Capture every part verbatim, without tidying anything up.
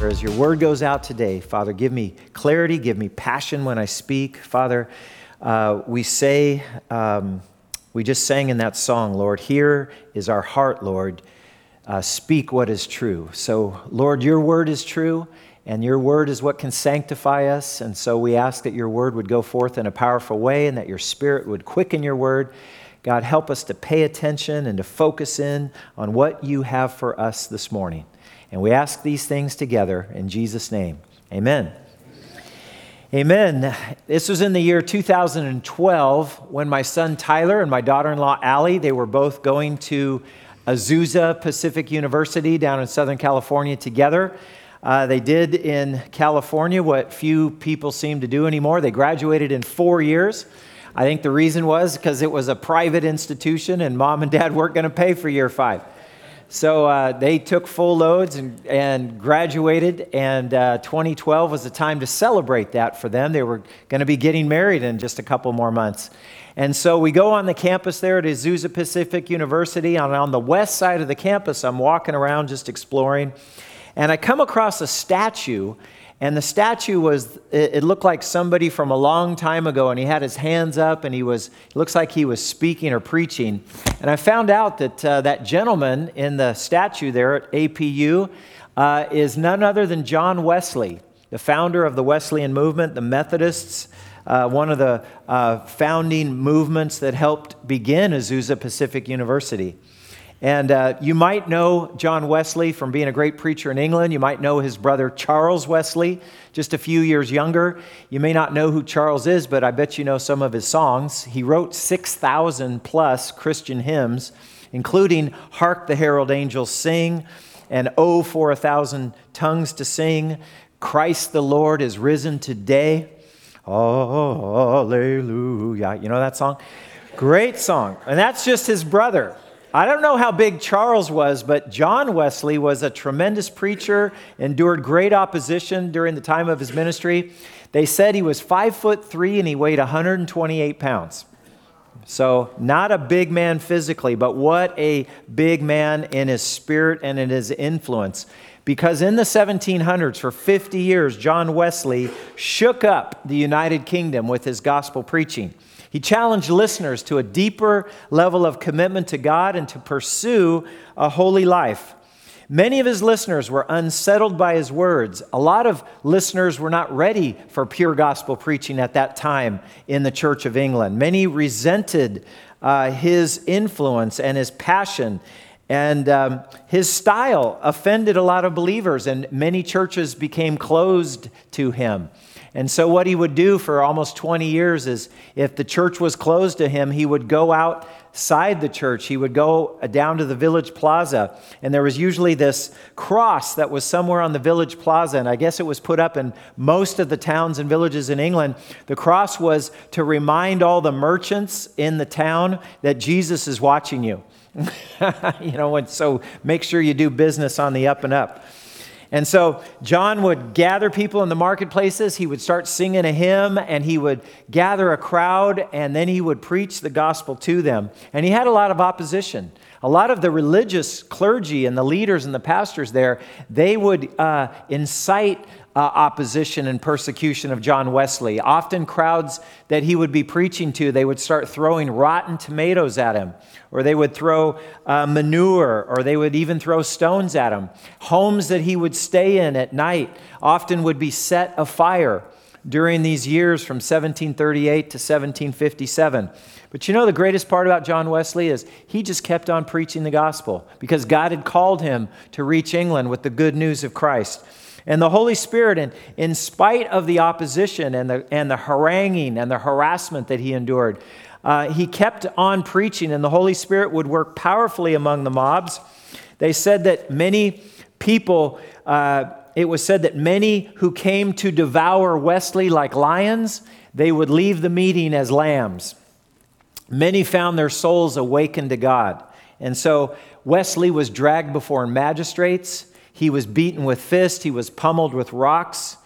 Or as your word goes out today, Father, give me clarity, give me passion when I speak. Father, uh, we say, um, we just sang in that song, Lord, here is our heart, Lord. Uh, speak what is true. So, Lord, your word is true, and your word is what can sanctify us. And so we ask that your word would go forth in a powerful way and that your spirit would quicken your word. God, help us to pay attention and to focus in on what you have for us this morning. And we ask these things together in Jesus' name. Amen. Amen. This was in the year two thousand twelve when my son Tyler and my daughter-in-law Allie, they were both going to Azusa Pacific University down in Southern California together. Uh, they did in California what few people seem to do anymore. They graduated in four years. I think the reason was because it was a private institution and mom and dad weren't going to pay for year five. So uh, they took full loads and, and graduated, and uh, twenty twelve was the time to celebrate that for them. They were going to be getting married in just a couple more months. And so we go on the campus there at Azusa Pacific University, and on the west side of the campus, I'm walking around just exploring, and I come across a statue, and the statue was, it looked like somebody from a long time ago, and he had his hands up, and he was, it looks like he was speaking or preaching. And I found out that uh, that gentleman in the statue there at A P U uh, is none other than John Wesley, the founder of the Wesleyan movement, the Methodists, Uh, one of the uh, founding movements that helped begin Azusa Pacific University. And uh, you might know John Wesley from being a great preacher in England. You might know his brother Charles Wesley, just a few years younger. You may not know who Charles is, but I bet you know some of his songs. He wrote six thousand plus Christian hymns, including Hark the Herald Angels Sing, and Oh for a Thousand Tongues to Sing, Christ the Lord is Risen Today. Oh, hallelujah. You know that song? Great song. And that's just his brother. I don't know how big Charles was, but John Wesley was a tremendous preacher, endured great opposition during the time of his ministry. They said he was five foot three and he weighed one hundred twenty-eight pounds. So not a big man physically, but what a big man in his spirit and in his influence. Because in the seventeen hundreds, for fifty years, John Wesley shook up the United Kingdom with his gospel preaching. He challenged listeners to a deeper level of commitment to God and to pursue a holy life. Many of his listeners were unsettled by his words. A lot of listeners were not ready for pure gospel preaching at that time in the Church of England. Many resented uh, his influence and his passion. And um, his style offended a lot of believers, and many churches became closed to him. And so what he would do for almost twenty years is, if the church was closed to him, he would go outside the church. He would go down to the village plaza, and there was usually this cross that was somewhere on the village plaza, and I guess it was put up in most of the towns and villages in England. The cross was to remind all the merchants in the town that Jesus is watching you. You know, and so make sure you do business on the up and up. And so John would gather people in the marketplaces. He would start singing a hymn, and he would gather a crowd, and then he would preach the gospel to them. And he had a lot of opposition. A lot of the religious clergy and the leaders and the pastors there, they would uh, incite Uh, opposition and persecution of John Wesley. Often crowds that he would be preaching to, they would start throwing rotten tomatoes at him, or they would throw uh, manure, or they would even throw stones at him. Homes that he would stay in at night often would be set afire during these years from seventeen thirty-eight to seventeen fifty-seven. But you know, the greatest part about John Wesley is he just kept on preaching the gospel because God had called him to reach England with the good news of Christ. And the Holy Spirit, in, in spite of the opposition and the, and the haranguing and the harassment that he endured, uh, he kept on preaching, and the Holy Spirit would work powerfully among the mobs. They said that many people, uh, it was said that many who came to devour Wesley like lions, they would leave the meeting as lambs. Many found their souls awakened to God. And so Wesley was dragged before magistrates. He was beaten with fists, he was pummeled with rocks,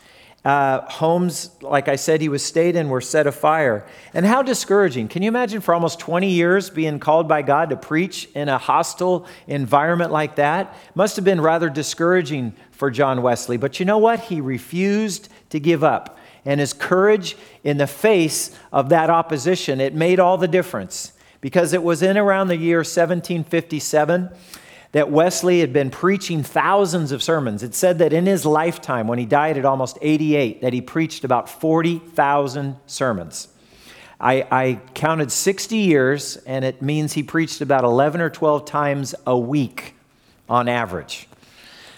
Uh, homes, like I said, he was stayed in were set afire. And how discouraging. Can you imagine for almost twenty years being called by God to preach in a hostile environment like that? Must have been rather discouraging for John Wesley. But you know what? He refused to give up. And his courage in the face of that opposition, it made all the difference. Because it was in around the year seventeen fifty-seven that Wesley had been preaching thousands of sermons. It said that in his lifetime, when he died at almost eighty-eight, that he preached about forty thousand sermons. I, I counted sixty years, and it means he preached about eleven or twelve times a week on average.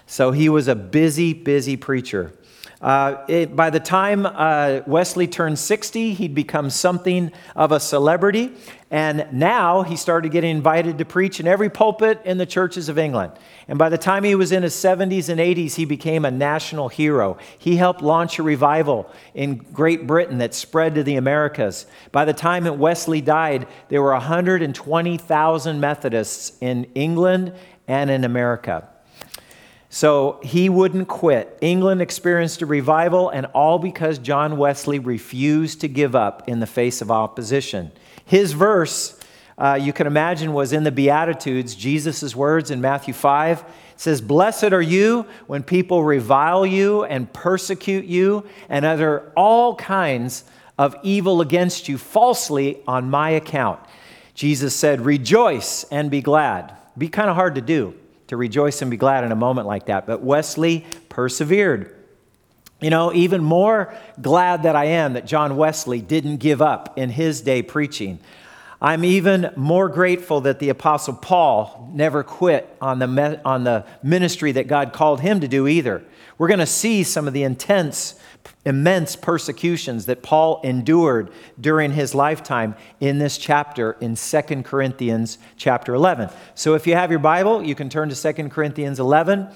So he was a busy, busy preacher. Uh, it, by the time uh, Wesley turned sixty, he'd become something of a celebrity. And now he started getting invited to preach in every pulpit in the churches of England. And by the time he was in his seventies and eighties, he became a national hero. He helped launch a revival in Great Britain that spread to the Americas. By the time that Wesley died, there were one hundred twenty thousand Methodists in England and in America. So he wouldn't quit. England experienced a revival, and all because John Wesley refused to give up in the face of opposition. His verse, uh, you can imagine, was in the Beatitudes, Jesus' words in Matthew five. It says, "Blessed are you when people revile you and persecute you and utter all kinds of evil against you falsely on my account." Jesus said, "Rejoice and be glad." It'd be kind of hard to do. To rejoice and be glad in a moment like that. But Wesley persevered. You know, even more glad that I am that John Wesley didn't give up in his day preaching. I'm even more grateful that the Apostle Paul never quit on the, me- on the ministry that God called him to do either. We're going to see some of the intense, immense persecutions that Paul endured during his lifetime in this chapter in Second Corinthians chapter eleven. So if you have your Bible, you can turn to Second Corinthians eleven.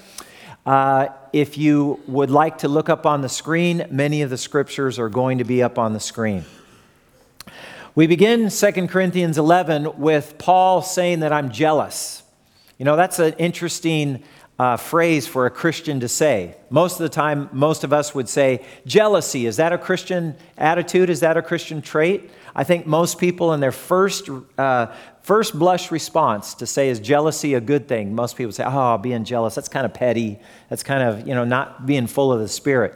Uh, if you would like to look up on the screen, many of the scriptures are going to be up on the screen. We begin Second Corinthians eleven with Paul saying that I'm jealous. You know, that's an interesting Uh, phrase for a Christian to say. Most of the time, most of us would say, jealousy, is that a Christian attitude? Is that a Christian trait? I think most people in their first uh, first blush response to say, is jealousy a good thing? Most people say, oh, being jealous, that's kind of petty. That's kind of, you know, not being full of the Spirit.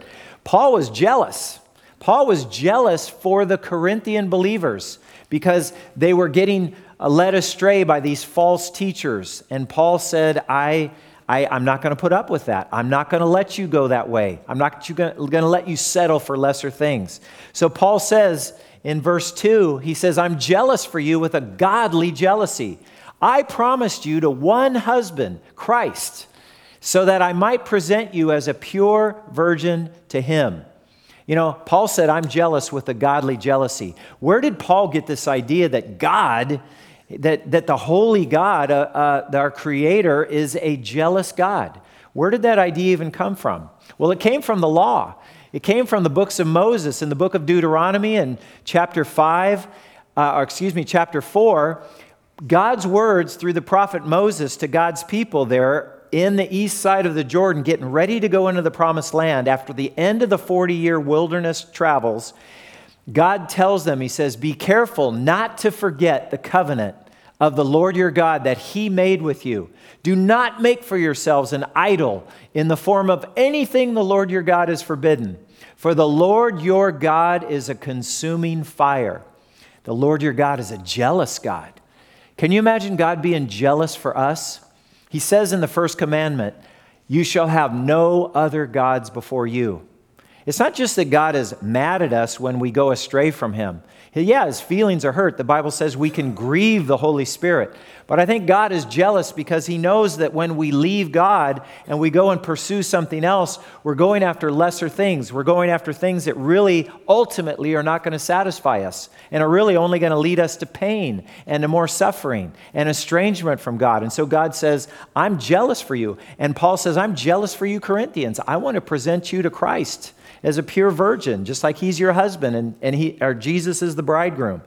Paul was jealous. Paul was jealous for the Corinthian believers because they were getting led astray by these false teachers. And Paul said, I... I, I'm not going to put up with that. I'm not going to let you go that way. I'm not going to let you settle for lesser things. So Paul says in verse two, he says, I'm jealous for you with a godly jealousy. I promised you to one husband, Christ, so that I might present you as a pure virgin to him. You know, Paul said, I'm jealous with a godly jealousy. Where did Paul get this idea that God That, that the holy God, uh, uh, our Creator, is a jealous God? Where did that idea even come from? Well, it came from the law. It came from the books of Moses in the book of Deuteronomy in chapter five, uh, or excuse me, chapter four. God's words through the prophet Moses to God's people there in the east side of the Jordan, getting ready to go into the promised land after the end of the forty-year wilderness travels, God tells them, he says, be careful not to forget the covenant of the Lord your God that he made with you. Do not make for yourselves an idol in the form of anything the Lord your God has forbidden. For the Lord your God is a consuming fire. The Lord your God is a jealous God. Can you imagine God being jealous for us? He says in the first commandment, you shall have no other gods before you. It's not just that God is mad at us when we go astray from him. Yeah, his feelings are hurt. The Bible says we can grieve the Holy Spirit. But I think God is jealous because he knows that when we leave God and we go and pursue something else, we're going after lesser things. We're going after things that really ultimately are not going to satisfy us and are really only going to lead us to pain and to more suffering and estrangement from God. And so God says, I'm jealous for you. And Paul says, I'm jealous for you, Corinthians. I want to present you to Christ as a pure virgin, just like he's your husband and, and he, or Jesus is the bridegroom.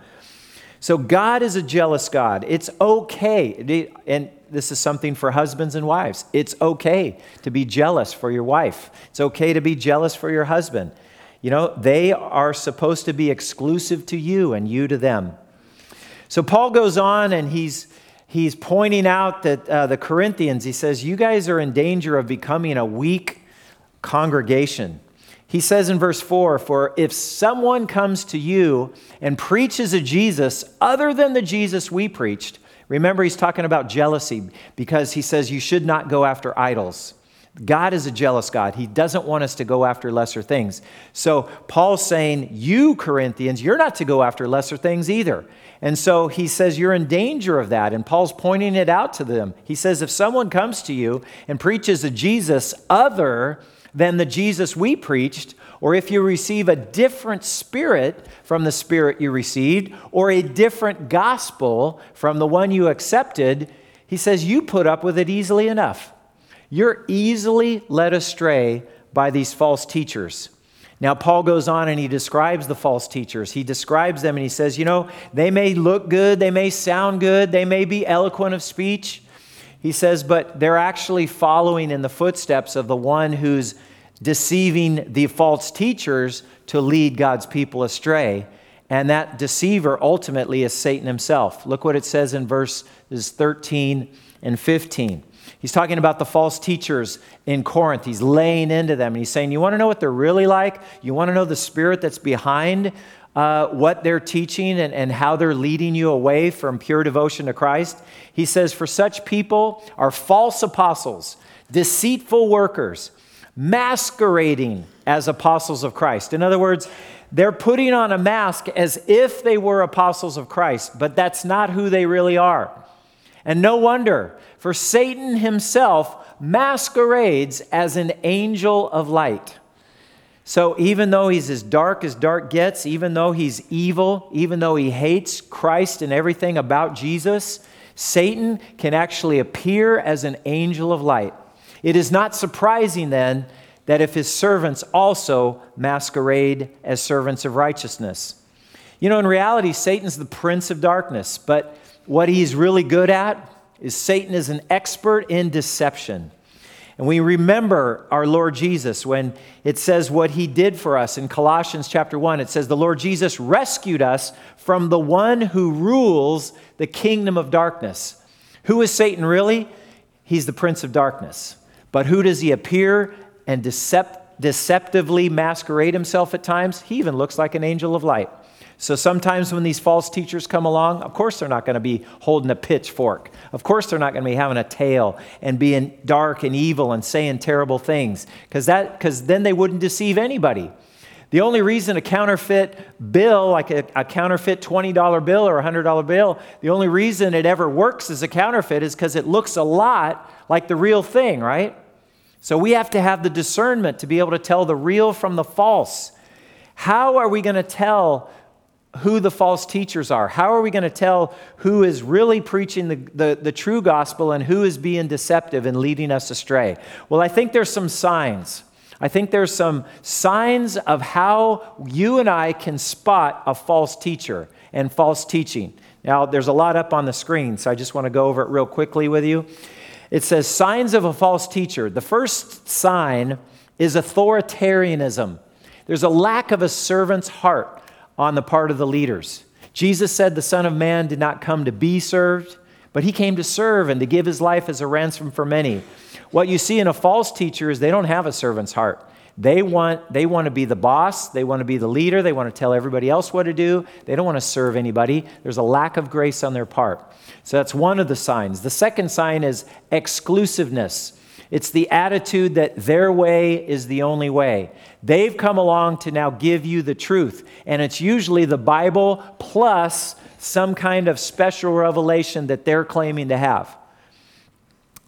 So God is a jealous God. It's okay, and this is something for husbands and wives. It's okay to be jealous for your wife. It's okay to be jealous for your husband. You know, they are supposed to be exclusive to you and you to them. So Paul goes on and he's he's pointing out that uh, the Corinthians, he says, you guys are in danger of becoming a weak congregation. He says in verse four, for if someone comes to you and preaches a Jesus other than the Jesus we preached, remember he's talking about jealousy because he says you should not go after idols. God is a jealous God. He doesn't want us to go after lesser things. So Paul's saying, you Corinthians, you're not to go after lesser things either. And so he says, you're in danger of that. And Paul's pointing it out to them. He says, if someone comes to you and preaches a Jesus other than the Jesus we preached, or if you receive a different spirit from the spirit you received, or a different gospel from the one you accepted, he says, you put up with it easily enough. You're easily led astray by these false teachers. Now, Paul goes on and he describes the false teachers. He describes them and he says, you know, they may look good, they may sound good, they may be eloquent of speech. He says, but they're actually following in the footsteps of the one who's deceiving the false teachers to lead God's people astray. And that deceiver ultimately is Satan himself. Look what it says in verses thirteen and fifteen. He's talking about the false teachers in Corinth. He's laying into them. And he's saying, you want to know what they're really like? You want to know the spirit that's behind uh, what they're teaching and, and how they're leading you away from pure devotion to Christ? He says, for such people are false apostles, deceitful workers, masquerading as apostles of Christ. In other words, they're putting on a mask as if they were apostles of Christ, but that's not who they really are. And no wonder, for Satan himself masquerades as an angel of light. So even though he's as dark as dark gets, even though he's evil, even though he hates Christ and everything about Jesus, Satan can actually appear as an angel of light. It is not surprising then that if his servants also masquerade as servants of righteousness. You know, in reality, Satan's the prince of darkness, but what he's really good at is Satan is an expert in deception. And we remember our Lord Jesus when it says what he did for us in Colossians chapter one. It says the Lord Jesus rescued us from the one who rules the kingdom of darkness. Who is Satan really? He's the prince of darkness. But who does he appear and decept- deceptively masquerade himself at times? He even looks like an angel of light. So sometimes when these false teachers come along, of course they're not going to be holding a pitchfork. Of course they're not going to be having a tail and being dark and evil and saying terrible things, because that because then they wouldn't deceive anybody. The only reason a counterfeit bill, like a, a counterfeit twenty dollar bill or a one hundred dollar bill, the only reason it ever works as a counterfeit is because it looks a lot like the real thing, right? So we have to have the discernment to be able to tell the real from the false. How are we going to tell who the false teachers are? How are we going to tell who is really preaching the, the, the true gospel and who is being deceptive and leading us astray? Well, I think there's some signs. I think there's some signs of how you and I can spot a false teacher and false teaching. Now, there's a lot up on the screen, so I just want to go over it real quickly with you. It says signs of a false teacher. The first sign is authoritarianism. There's a lack of a servant's heart on the part of the leaders. Jesus said the Son of Man did not come to be served, but he came to serve and to give his life as a ransom for many. What you see in a false teacher is they don't have a servant's heart. They want, they want to be the boss. They want to be the leader. They want to tell everybody else what to do. They don't want to serve anybody. There's a lack of grace on their part. So that's one of the signs. The second sign is exclusiveness. It's the attitude that their way is the only way. They've come along to now give you the truth. And it's usually the Bible plus some kind of special revelation that they're claiming to have.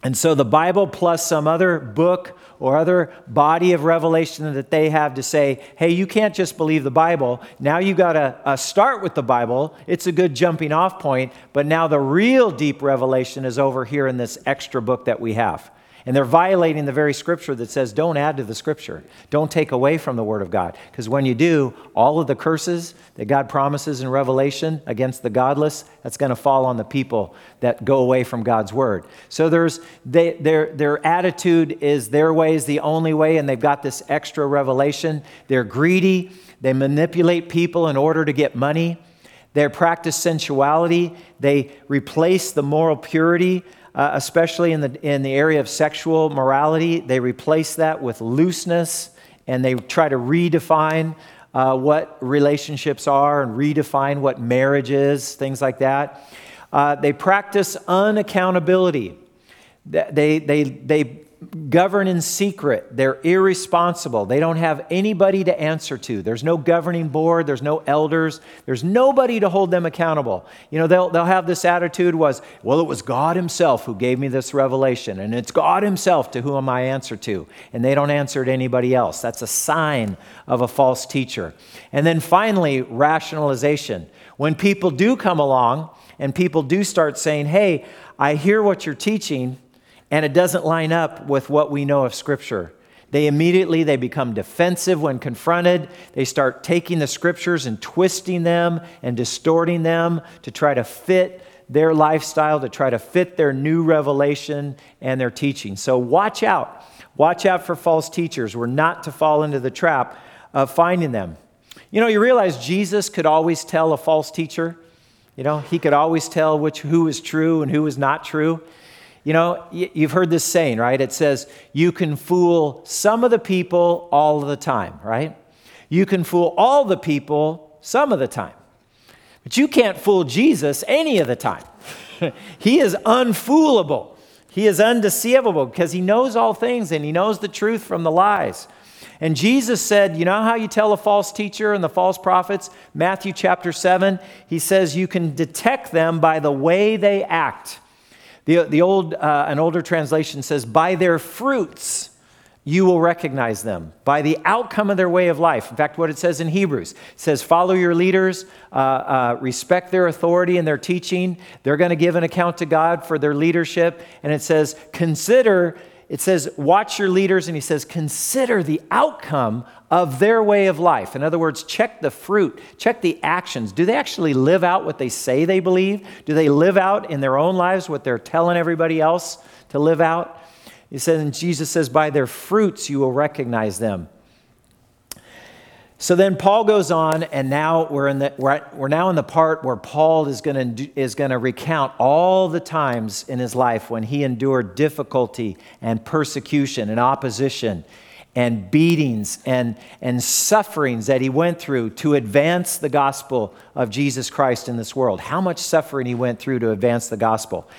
And so the Bible plus some other book or other body of revelation that they have to say, hey, you can't just believe the Bible. Now you got to uh, start with the Bible. It's a good jumping off point. But now the real deep revelation is over here in this extra book that we have. And they're violating the very scripture that says don't add to the scripture. Don't take away from the word of God. Because when you do, all of the curses that God promises in Revelation against the godless, that's going to fall on the people that go away from God's word. So there's they, their, their attitude is their way is the only way, and they've got this extra revelation. They're greedy. They manipulate people in order to get money. They practice sensuality. They replace the moral purity, uh, especially in the in the area of sexual morality. They replace that with looseness, and they try to redefine uh, what relationships are and redefine what marriage is, things like that. Uh, they practice unaccountability. They they they govern in secret. They're irresponsible. They don't have anybody to answer to. There's no governing board. There's no elders. There's nobody to hold them accountable. You know, they'll they'll have this attitude was, well, it was God himself who gave me this revelation, and it's God himself to whom I answer to, and they don't answer to anybody else. That's a sign of a false teacher. And then finally, rationalization. When people do come along and people do start saying, hey, I hear what you're teaching, and it doesn't line up with what we know of Scripture. They immediately, they become defensive when confronted. They start taking the Scriptures and twisting them and distorting them to try to fit their lifestyle, to try to fit their new revelation and their teaching. So watch out. Watch out for false teachers. We're not to fall into the trap of finding them. You know, you realize Jesus could always tell a false teacher. You know, he could always tell which who is true and who is not true. You know, you've heard this saying, right? It says, you can fool some of the people all of the time, right? You can fool all the people some of the time. But you can't fool Jesus any of the time. He is unfoolable. He is undeceivable because he knows all things and he knows the truth from the lies. And Jesus said, you know how you tell a false teacher and the false prophets? Matthew chapter seven, he says, you can detect them by the way they act. The, the old, uh, an older translation says, by their fruits, you will recognize them, by the outcome of their way of life. In fact, what it says in Hebrews, it says, follow your leaders, uh, uh, respect their authority and their teaching. They're going to give an account to God for their leadership. And it says, consider, it says, watch your leaders. And he says, consider the outcome of their way of life. In other words, check the fruit, check the actions. Do they actually live out what they say they believe? Do they live out in their own lives what they're telling everybody else to live out? He says, and Jesus says, by their fruits you will recognize them. So then Paul goes on, and now we're in the we're, we're now in the part where Paul is going to is going to recount all the times in his life when he endured difficulty and persecution and opposition and beatings and, and sufferings that he went through to advance the gospel of Jesus Christ in this world. How much suffering he went through to advance the gospel.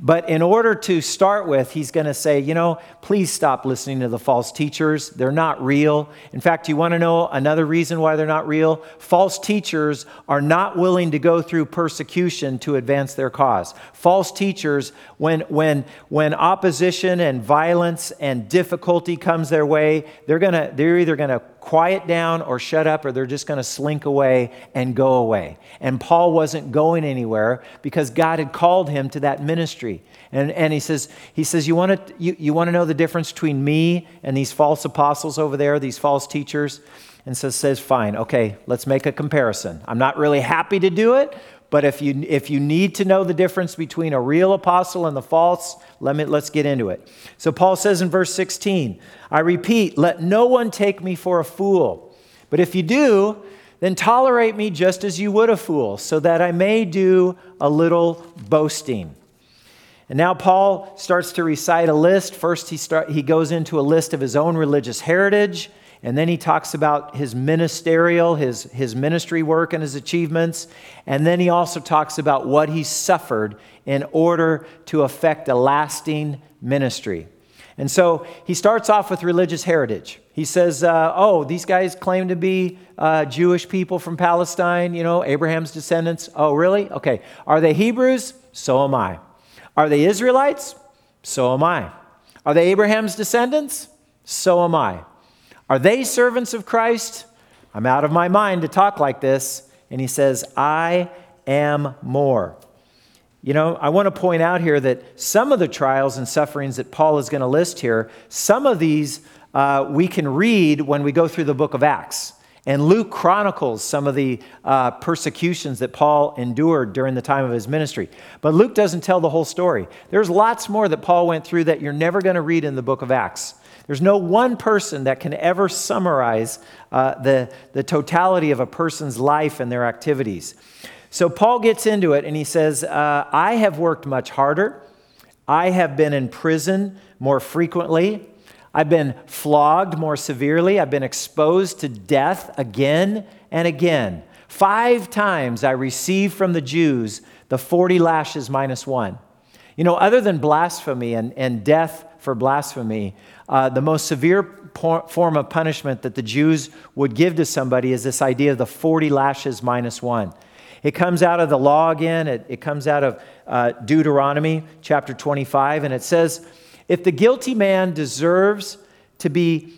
But in order to start with, he's going to say, you know, please stop listening to the false teachers. They're not real. In fact, you want to know another reason why they're not real? False teachers are not willing to go through persecution to advance their cause. False teachers, when when when opposition and violence and difficulty comes their way, they're gonna they're either going to quiet down or shut up, or they're just going to slink away and go away. And Paul wasn't going anywhere because God had called him to that ministry. And, and he says, he says, you want to you, you want to know the difference between me and these false apostles over there, these false teachers? And so says, fine, okay, let's make a comparison. I'm not really happy to do it, but if you if you need to know the difference between a real apostle and the false, let me let's get into it. So Paul says in verse sixteen, I repeat, let no one take me for a fool. But if you do, then tolerate me just as you would a fool, so that I may do a little boasting. And now Paul starts to recite a list. First he start he goes into a list of his own religious heritage. And then he talks about his ministerial, his, his ministry work and his achievements. And then he also talks about what he suffered in order to effect a lasting ministry. And so he starts off with religious heritage. He says, uh, oh, these guys claim to be uh, Jewish people from Palestine, you know, Abraham's descendants. Oh, really? Okay. Are they Hebrews? So am I. Are they Israelites? So am I. Are they Abraham's descendants? So am I. Are they servants of Christ? I'm out of my mind to talk like this. And he says, I am more. You know, I want to point out here that some of the trials and sufferings that Paul is going to list here, some of these uh, we can read when we go through the book of Acts. And Luke chronicles some of the uh, persecutions that Paul endured during the time of his ministry. But Luke doesn't tell the whole story. There's lots more that Paul went through that you're never going to read in the book of Acts. There's no one person that can ever summarize uh, the, the totality of a person's life and their activities. So Paul gets into it and he says, uh, I have worked much harder. I have been in prison more frequently. I've been flogged more severely. I've been exposed to death again and again. Five times I received from the Jews the forty lashes minus one. You know, other than blasphemy and, and death for blasphemy, uh, the most severe por- form of punishment that the Jews would give to somebody is this idea of the forty lashes minus one. It comes out of the law again. It, it comes out of uh, Deuteronomy chapter twenty-five, and it says, if the guilty man deserves to be,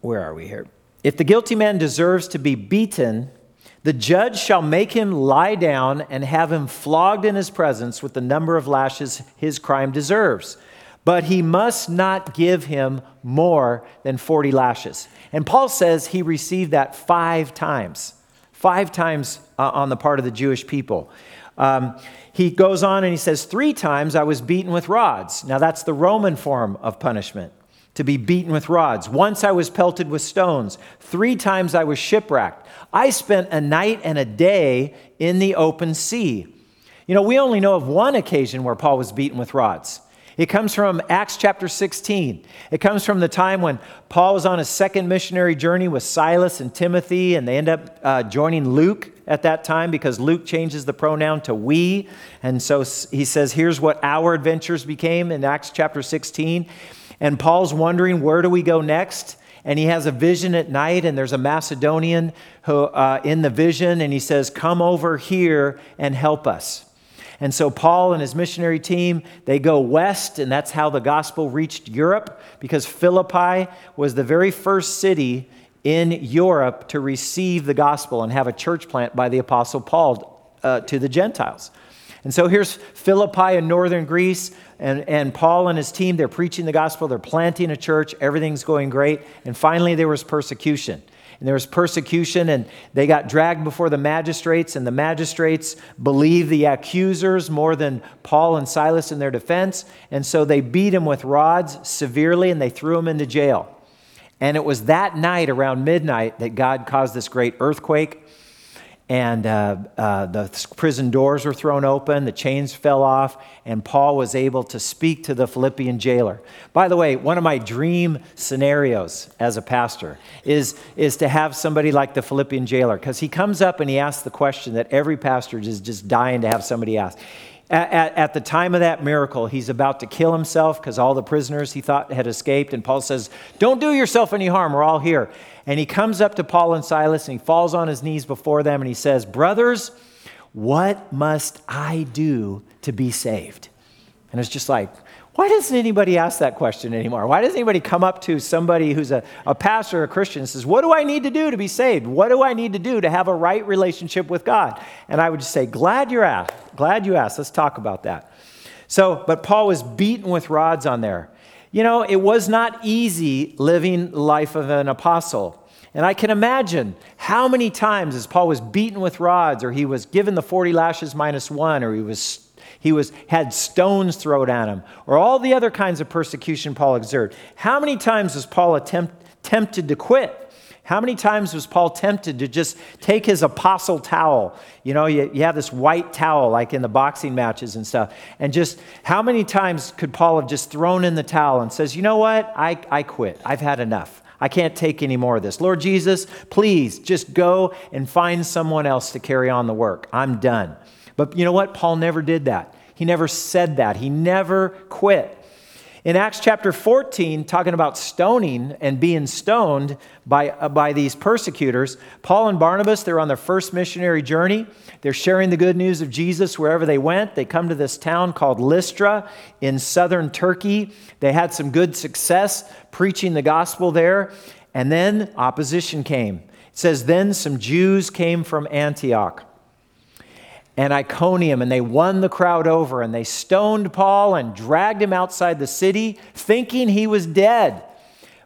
where are we here? If the guilty man deserves to be beaten, the judge shall make him lie down and have him flogged in his presence with the number of lashes his crime deserves. But he must not give him more than forty lashes. And Paul says he received that five times. Five times uh, on the part of the Jewish people. Um, he goes on and he says, three times I was beaten with rods. Now that's the Roman form of punishment, to be beaten with rods. Once I was pelted with stones. Three times I was shipwrecked. I spent a night and a day in the open sea. You know, we only know of one occasion where Paul was beaten with rods. It comes from Acts chapter sixteen. It comes from the time when Paul was on his second missionary journey with Silas and Timothy, and they end up uh, joining Luke at that time because Luke changes the pronoun to we. And so he says, here's what our adventures became in Acts chapter sixteen. And Paul's wondering, where do we go next? And he has a vision at night, and there's a Macedonian who, uh, in the vision, and he says, come over here and help us. And so Paul and his missionary team, they go west, and that's how the gospel reached Europe, because Philippi was the very first city in Europe to receive the gospel and have a church plant by the Apostle Paul uh, to the Gentiles. And so here's Philippi in northern Greece, and, and Paul and his team, they're preaching the gospel, they're planting a church, everything's going great, and finally there was persecution. And there was persecution, and they got dragged before the magistrates, and the magistrates believed the accusers more than Paul and Silas in their defense. And so they beat him with rods severely, and they threw him into jail. And it was that night around midnight that God caused this great earthquake, and uh, uh, the prison doors were thrown open, the chains fell off, and Paul was able to speak to the Philippian jailer. By the way, one of my dream scenarios as a pastor is, is to have somebody like the Philippian jailer, because he comes up and he asks the question that every pastor is just dying to have somebody ask. At, at, at the time of that miracle, he's about to kill himself because all the prisoners he thought had escaped. And Paul says, don't do yourself any harm. We're all here. And he comes up to Paul and Silas and he falls on his knees before them. And he says, brothers, what must I do to be saved? And it's just like, why doesn't anybody ask that question anymore? Why doesn't anybody come up to somebody who's a, a pastor or a Christian and says, what do I need to do to be saved? What do I need to do to have a right relationship with God? And I would just say, glad you're asked. Glad you asked. Let's talk about that. So, but Paul was beaten with rods on there. You know, it was not easy living the life of an apostle. And I can imagine how many times as Paul was beaten with rods, or he was given the forty lashes minus one, or he was He was had stones thrown at him, or all the other kinds of persecution Paul exerted. How many times was Paul attempt, tempted to quit? How many times was Paul tempted to just take his apostle towel? You know, you, you have this white towel like in the boxing matches and stuff. And just how many times could Paul have just thrown in the towel and says, you know what, I, I quit. I've had enough. I can't take any more of this. Lord Jesus, please just go and find someone else to carry on the work. I'm done. But you know what? Paul never did that. He never said that. He never quit. In Acts chapter fourteen, talking about stoning and being stoned by, uh, by these persecutors, Paul and Barnabas, they're on their first missionary journey. They're sharing the good news of Jesus wherever they went. They come to this town called Lystra in southern Turkey. They had some good success preaching the gospel there. And then opposition came. It says, then some Jews came from Antioch. and Iconium, and they won the crowd over, and they stoned Paul and dragged him outside the city, thinking he was dead.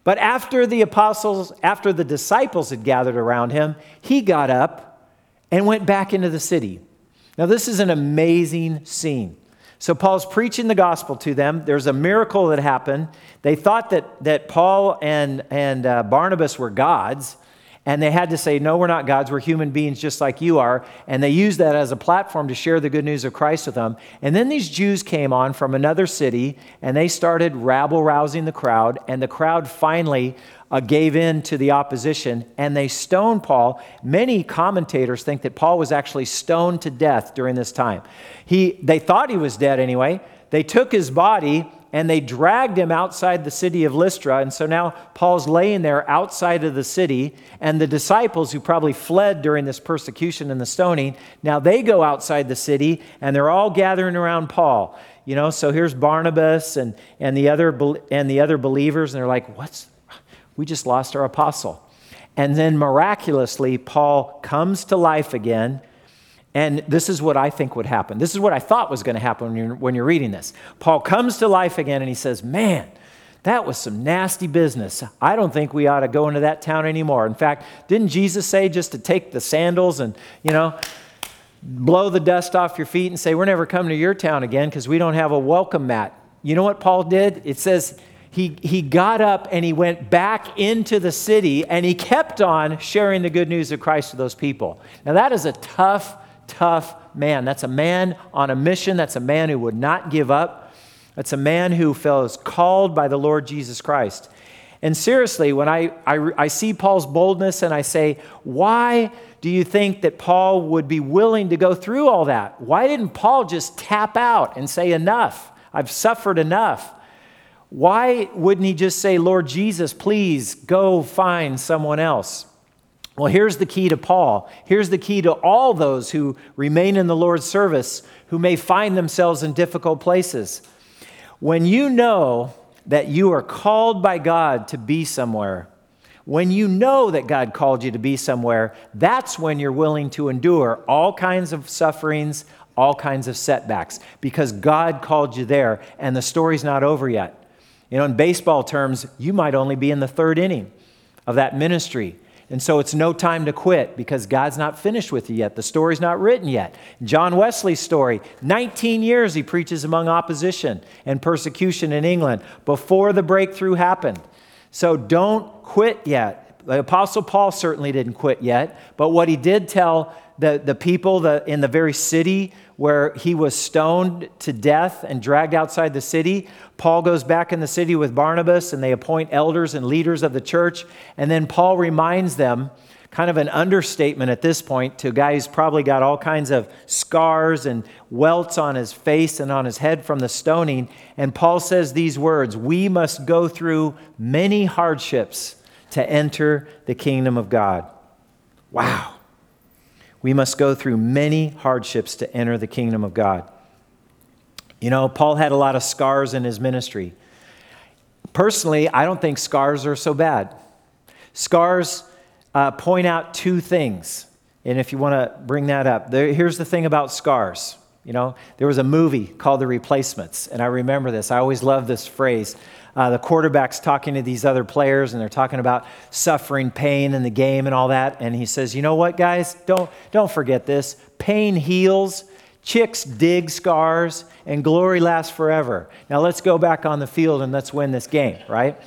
But after the apostles, after the disciples had gathered around him, he got up and went back into the city. Now, this is an amazing scene. So Paul's preaching the gospel to them. There's a miracle that happened. They thought that, that Paul and, and uh, Barnabas were gods, and they had to say, no, we're not gods. We're human beings just like you are. And they used that as a platform to share the good news of Christ with them. And then these Jews came on from another city, and they started rabble-rousing the crowd, and the crowd finally uh, gave in to the opposition, and they stoned Paul. Many commentators think that Paul was actually stoned to death during this time. He, they thought he was dead anyway. They took his body, and they dragged him outside the city of Lystra. And so now Paul's laying there outside of the city, and the disciples who probably fled during this persecution and the stoning, now they go outside the city, and they're all gathering around Paul. You know, so here's Barnabas and, and, the, other, and the other believers, and they're like, what's, we just lost our apostle. And then miraculously, Paul comes to life again. And this is what I think would happen. This is what I thought was going to happen when you're, when you're reading this. Paul comes to life again, and he says, man, that was some nasty business. I don't think we ought to go into that town anymore. In fact, didn't Jesus say just to take the sandals and, you know, blow the dust off your feet and say, we're never coming to your town again because we don't have a welcome mat? You know what Paul did? It says he, he got up and he went back into the city, and he kept on sharing the good news of Christ to those people. Now, that is a tough Tough man. That's a man on a mission. That's a man who would not give up. That's a man who feels called by the Lord Jesus Christ. And seriously, when I, I, I see Paul's boldness, and I say, why do you think that Paul would be willing to go through all that? Why didn't Paul just tap out and say, enough? I've suffered enough. Why wouldn't he just say, Lord Jesus, please go find someone else? Well, here's the key to Paul. Here's the key to all those who remain in the Lord's service, who may find themselves in difficult places. When you know that you are called by God to be somewhere, when you know that God called you to be somewhere, that's when you're willing to endure all kinds of sufferings, all kinds of setbacks, because God called you there, and the story's not over yet. You know, in baseball terms, you might only be in the third inning of that ministry. And so it's no time to quit, because God's not finished with you yet. The story's not written yet. John Wesley's story, nineteen years he preaches among opposition and persecution in England before the breakthrough happened. So don't quit yet. The Apostle Paul certainly didn't quit yet, but what he did tell the, the people the, in the very city where he was stoned to death and dragged outside the city, Paul goes back in the city with Barnabas, and they appoint elders and leaders of the church. And then Paul reminds them, kind of an understatement at this point, to a guy who's probably got all kinds of scars and welts on his face and on his head from the stoning. And Paul says these words, we must go through many hardships to enter the kingdom of God. Wow. We must go through many hardships to enter the kingdom of God. You know, Paul had a lot of scars in his ministry. Personally, I don't think scars are so bad. Scars uh, point out two things. And if you want to bring that up, there, here's the thing about scars. You know, there was a movie called The Replacements, and I remember this. I always loved this phrase. Uh, the quarterback's talking to these other players, and they're talking about suffering pain in the game and all that. And he says, you know what, guys? Don't, don't forget this. Pain heals, chicks dig scars, and glory lasts forever. Now let's go back on the field and let's win this game, right?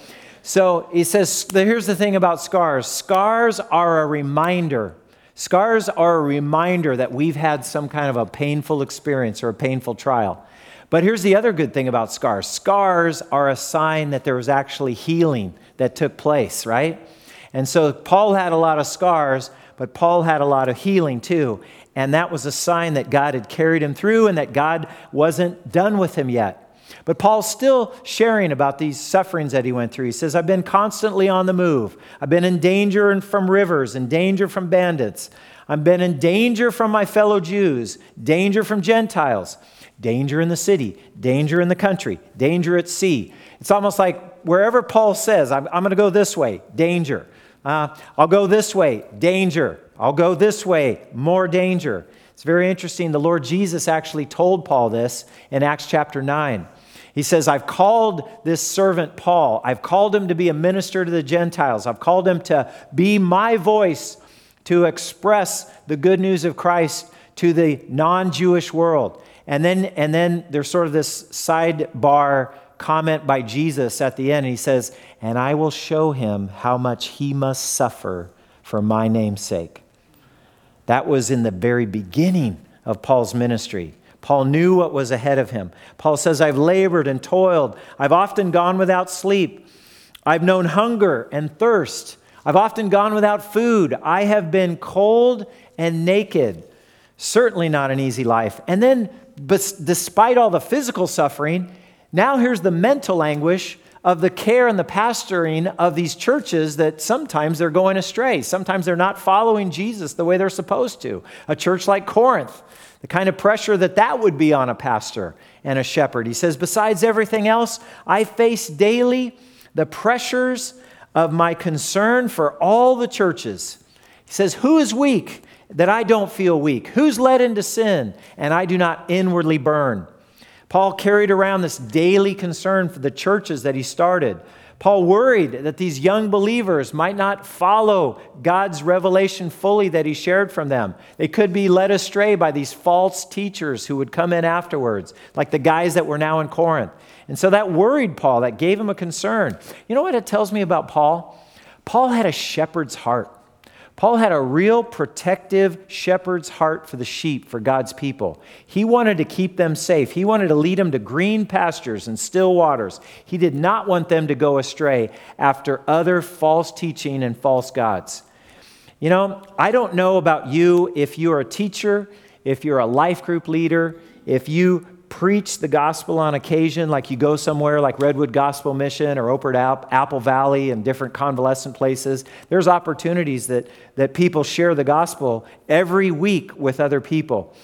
So he says, here's the thing about scars. Scars are a reminder. Scars are a reminder that we've had some kind of a painful experience or a painful trial. But here's the other good thing about scars. Scars are a sign that there was actually healing that took place, right? And so Paul had a lot of scars, but Paul had a lot of healing too. And that was a sign that God had carried him through and that God wasn't done with him yet. But Paul's still sharing about these sufferings that he went through. He says, I've been constantly on the move. I've been in danger from rivers, in danger from bandits. I've been in danger from my fellow Jews, danger from Gentiles. Danger in the city, danger in the country, danger at sea. It's almost like wherever Paul says, I'm, I'm going to go this way, danger. Uh, I'll go this way, danger. I'll go this way, more danger. It's very interesting. The Lord Jesus actually told Paul this in Acts chapter nine. He says, I've called this servant Paul. I've called him to be a minister to the Gentiles. I've called him to be my voice to express the good news of Christ to the non-Jewish world. And then, and then there's sort of this sidebar comment by Jesus at the end. He says, and I will show him how much he must suffer for my name's sake. That was in the very beginning of Paul's ministry. Paul knew what was ahead of him. Paul says, I've labored and toiled. I've often gone without sleep. I've known hunger and thirst. I've often gone without food. I have been cold and naked. Certainly not an easy life. And then, despite all the physical suffering, now here's the mental anguish of the care and the pastoring of these churches that sometimes they're going astray. Sometimes they're not following Jesus the way they're supposed to. A church like Corinth, the kind of pressure that that would be on a pastor and a shepherd. He says, besides everything else, I face daily the pressures of my concern for all the churches. He says, who is weak that I don't feel weak? Who's led into sin and I do not inwardly burn? Paul carried around this daily concern for the churches that he started. Paul worried that these young believers might not follow God's revelation fully that he shared from them. They could be led astray by these false teachers who would come in afterwards, like the guys that were now in Corinth. And so that worried Paul. That gave him a concern. You know what it tells me about Paul? Paul had a shepherd's heart. Paul had a real protective shepherd's heart for the sheep, for God's people. He wanted to keep them safe. He wanted to lead them to green pastures and still waters. He did not want them to go astray after other false teaching and false gods. You know, I don't know about you if you're a teacher, if you're a life group leader, if you preach the gospel on occasion, like you go somewhere like Redwood Gospel Mission or over at Apple Valley and different convalescent places. There's opportunities that, that people share the gospel every week with other people.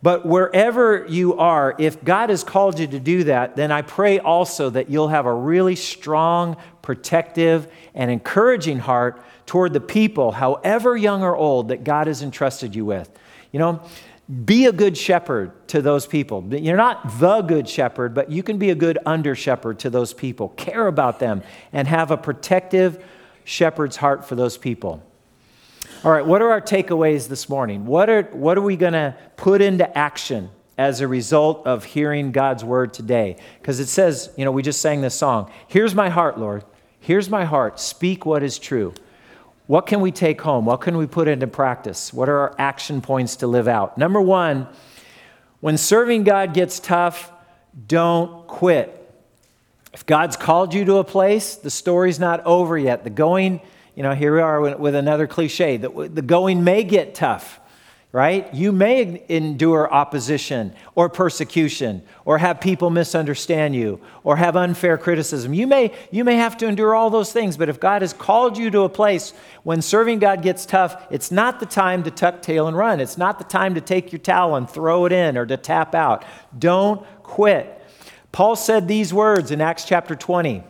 But wherever you are, if God has called you to do that, then I pray also that you'll have a really strong, protective, and encouraging heart toward the people, however young or old, that God has entrusted you with. You know, be a good shepherd to those people. You're not the good shepherd, but you can be a good under shepherd to those people. Care about them and have a protective shepherd's heart for those people. All right, what are our takeaways this morning? What are, what are we going to put into action as a result of hearing God's word today? Because it says, you know, we just sang this song, here's my heart, Lord. Here's my heart. Speak what is true. What can we take home? What can we put into practice? What are our action points to live out? Number one, when serving God gets tough, don't quit. If God's called you to a place, the story's not over yet. The going, you know, here we are with another cliche, the, the going may get tough, right? You may endure opposition or persecution or have people misunderstand you or have unfair criticism. You may, you may have to endure all those things, but if God has called you to a place when serving God gets tough, it's not the time to tuck tail and run. It's not the time to take your towel and throw it in or to tap out. Don't quit. Paul said these words in Acts chapter twenty.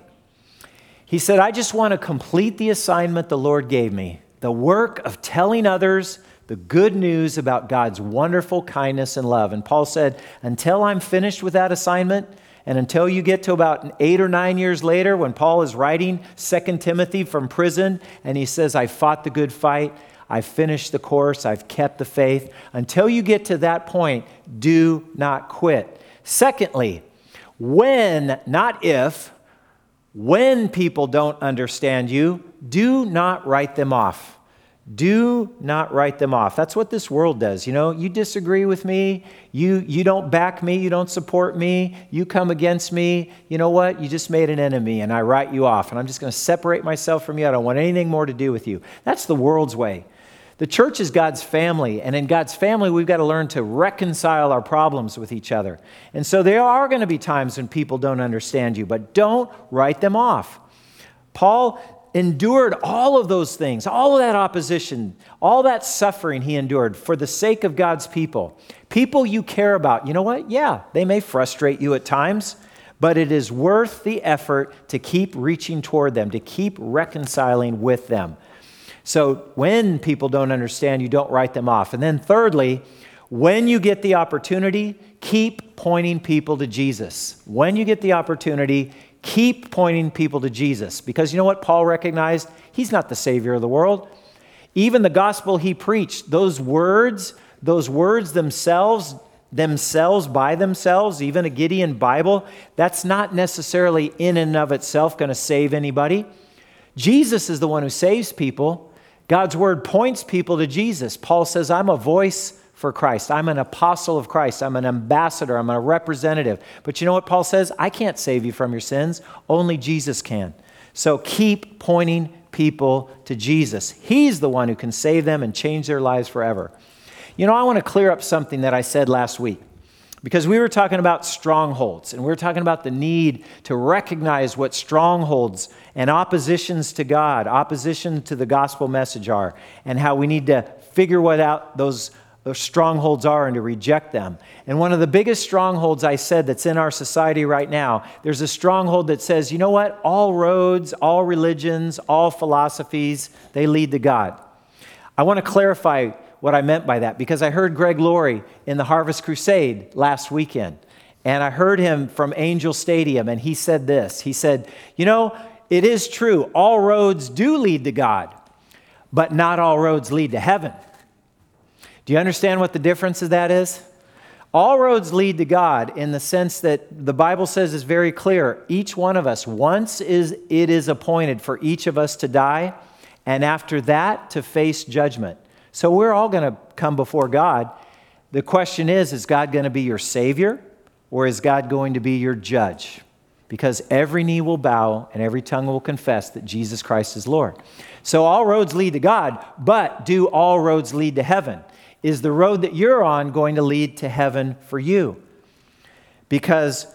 He said, I just want to complete the assignment the Lord gave me, the work of telling others the good news about God's wonderful kindness and love. And Paul said, until I'm finished with that assignment, and until you get to about eight or nine years later when Paul is writing Second Timothy from prison, and he says, I fought the good fight, I've finished the course, I've kept the faith. Until you get to that point, do not quit. Secondly, when, not if, when people don't understand you, do not write them off. Do not write them off. That's what this world does. You know, you disagree with me. You you don't back me. You don't support me. You come against me. You know what? You just made an enemy and I write you off. And I'm just going to separate myself from you. I don't want anything more to do with you. That's the world's way. The church is God's family. And in God's family, we've got to learn to reconcile our problems with each other. And so there are going to be times when people don't understand you, but don't write them off. Paul endured all of those things, all of that opposition, all that suffering he endured for the sake of God's people. People you care about, you know what? Yeah, they may frustrate you at times, but it is worth the effort to keep reaching toward them, to keep reconciling with them. So when people don't understand, you don't write them off. And then thirdly, When you get the opportunity, keep pointing people to Jesus. When you get the opportunity, keep pointing people to Jesus. Because you know what Paul recognized? He's not the Savior of the world. Even the gospel he preached, those words, those words themselves, themselves by themselves, even a Gideon Bible, that's not necessarily in and of itself going to save anybody. Jesus is the one who saves people. God's word points people to Jesus. Paul says, I'm a voice for Christ. I'm an apostle of Christ. I'm an ambassador. I'm a representative. But you know what Paul says? I can't save you from your sins. Only Jesus can. So keep pointing people to Jesus. He's the one who can save them and change their lives forever. You know, I want to clear up something that I said last week, because we were talking about strongholds, and we were talking about the need to recognize what strongholds and oppositions to God, opposition to the gospel message are, and how we need to figure what out those strongholds are and to reject them. And one of the biggest strongholds I said that's in our society right now, there's a stronghold that says, you know what, all roads, all religions, all philosophies, they lead to God. I want to clarify what I meant by that, because I heard Greg Laurie in the Harvest Crusade last weekend, and I heard him from Angel Stadium, and he said this. He said, you know, it is true, all roads do lead to God, but not all roads lead to heaven. Do you understand what the difference of that is? All roads lead to God in the sense that the Bible says is very clear. Each one of us, once is it is appointed for each of us to die, and after that to face judgment. So we're all going to come before God. The question is, is God going to be your Savior, or is God going to be your judge? Because every knee will bow and every tongue will confess that Jesus Christ is Lord. So all roads lead to God, but do all roads lead to heaven? Is the road that you're on going to lead to heaven for you? Because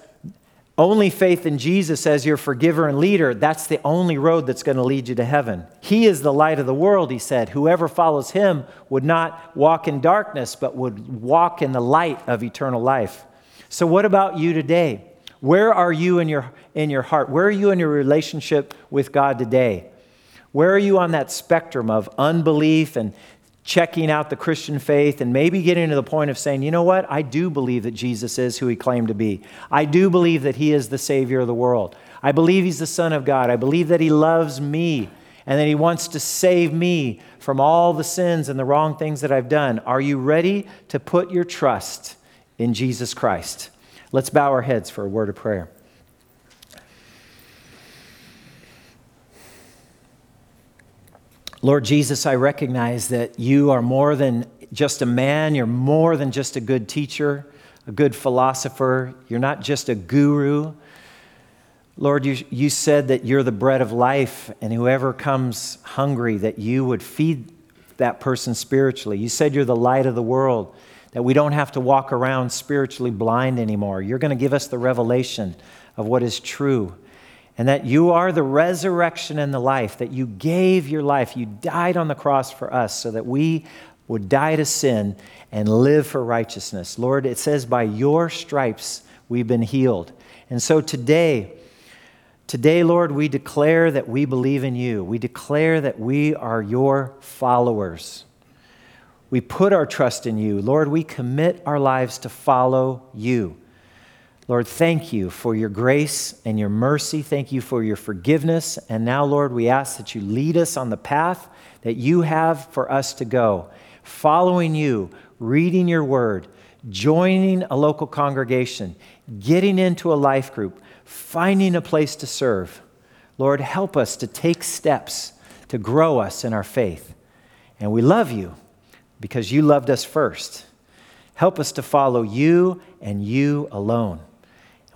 only faith in Jesus as your forgiver and leader, that's the only road that's going to lead you to heaven. He is the light of the world, he said. Whoever follows him would not walk in darkness, but would walk in the light of eternal life. So what about you today? Where are you in your in your heart? Where are you in your relationship with God today? Where are you on that spectrum of unbelief and checking out the Christian faith, and maybe getting to the point of saying, you know what, I do believe that Jesus is who he claimed to be. I do believe that he is the Savior of the world. I believe he's the Son of God. I believe that he loves me and that he wants to save me from all the sins and the wrong things that I've done. Are you ready to put your trust in Jesus Christ? Let's bow our heads for a word of prayer. Lord Jesus, I recognize that you are more than just a man. You're more than just a good teacher, a good philosopher. You're not just a guru. Lord, you, you said that you're the bread of life, and whoever comes hungry, that you would feed that person spiritually. You said you're the light of the world, that we don't have to walk around spiritually blind anymore. You're going to give us the revelation of what is true. And that you are the resurrection and the life, that you gave your life. You died on the cross for us so that we would die to sin and live for righteousness. Lord, it says by your stripes we've been healed. And so today, today, Lord, we declare that we believe in you. We declare that we are your followers. We put our trust in you. Lord, we commit our lives to follow you. Lord, thank you for your grace and your mercy. Thank you for your forgiveness. And now, Lord, we ask that you lead us on the path that you have for us to go, following you, reading your word, joining a local congregation, getting into a life group, finding a place to serve. Lord, help us to take steps to grow us in our faith. And we love you because you loved us first. Help us to follow you and you alone.